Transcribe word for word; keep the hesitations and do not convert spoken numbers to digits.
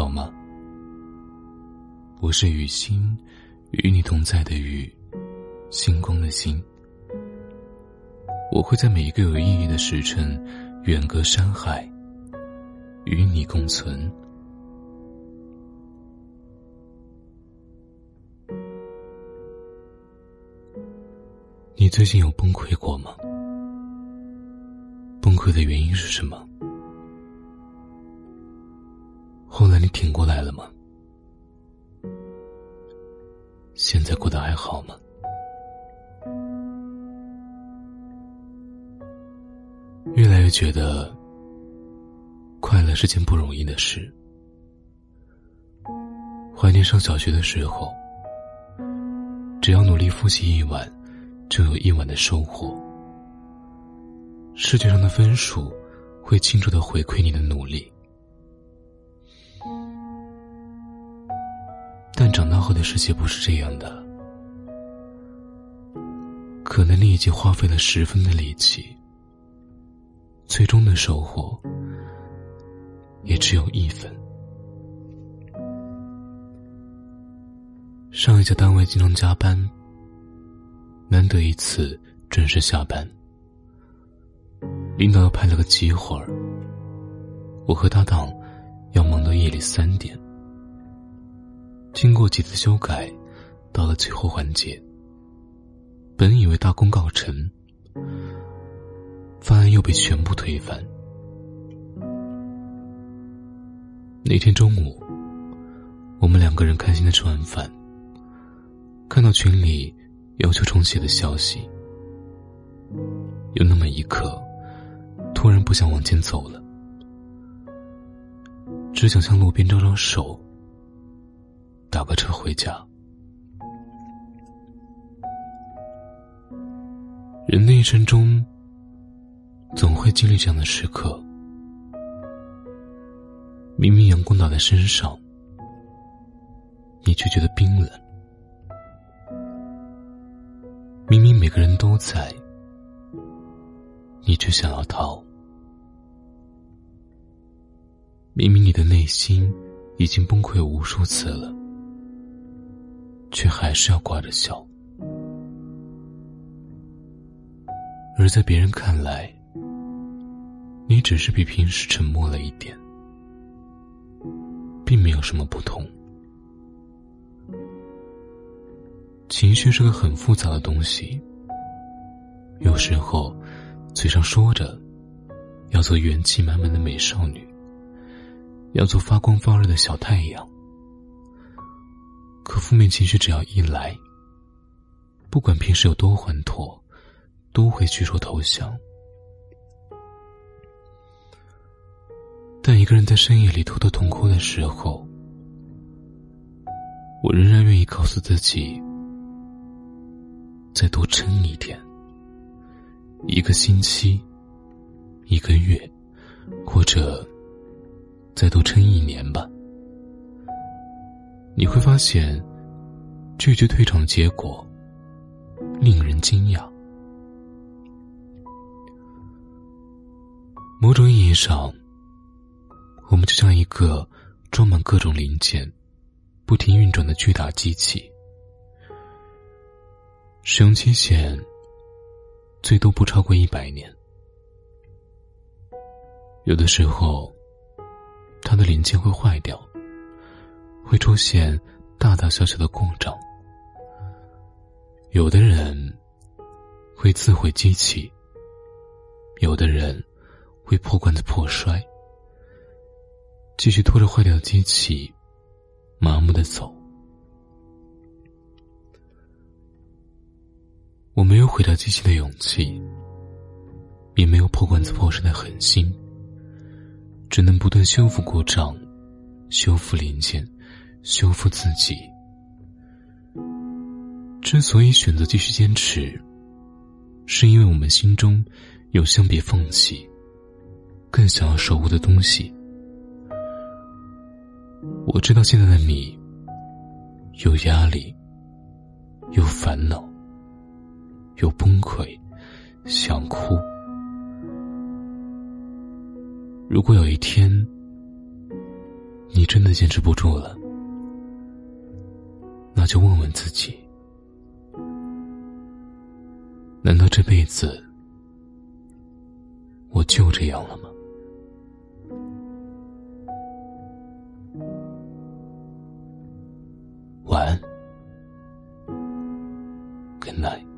好吗？我是雨欣，与你同在的雨，星光的星。我会在每一个有意义的时辰，远隔山海，与你共存。你最近有崩溃过吗？崩溃的原因是什么？后来你挺过来了吗？现在过得还好吗？越来越觉得，快乐是件不容易的事。怀念上小学的时候，只要努力复习一晚，就有一晚的收获。试卷上的分数会清楚地回馈你的努力。但长大后的世界不是这样的，可能你已经花费了十分的力气，最终的收获也只有一分。上一家单位经常加班，难得一次准时下班，领导又派了个急活儿，我和搭档要忙到夜里三点。经过几次修改，到了最后环节，本以为大功告成，方案又被全部推翻。那天中午，我们两个人开心的吃完饭，看到群里要求重写的消息，有那么一刻，突然不想往前走了，只想向路边招招手，打个车回家。人的一生中，总会经历这样的时刻，明明阳光打在身上，你却觉得冰冷；明明每个人都在，你却想要逃；明明你的内心已经崩溃无数次了，却还是要挂着笑。而在别人看来，你只是比平时沉默了一点，并没有什么不同。情绪是个很复杂的东西，有时候嘴上说着要做元气满满的美少女，要做发光发热的小太阳，可负面情绪只要一来，不管平时有多缓妥，都会举手投降。但一个人在深夜里偷偷痛哭的时候，我仍然愿意告诉自己，再多撑一天，一个星期，一个月，或者再多撑一年吧。你会发现，拒绝退场的结果令人惊讶。某种意义上，我们就像一个装满各种零件不停运转的巨大机器，使用期限最多不超过一百年。有的时候，它的零件会坏掉，会出现大大小小的故障。有的人会自毁机器，有的人会破罐子破摔，继续拖着坏掉的机器麻木的走。我没有毁掉机器的勇气，也没有破罐子破摔的狠心，只能不断修复故障，修复零件，修复自己。之所以选择继续坚持，是因为我们心中有相比放弃更想要守护的东西。我知道现在的你有压力，有烦恼，有崩溃，想哭。如果有一天你真的坚持不住了，那就问问自己，难道这辈子我就这样了吗？晚安，Good night。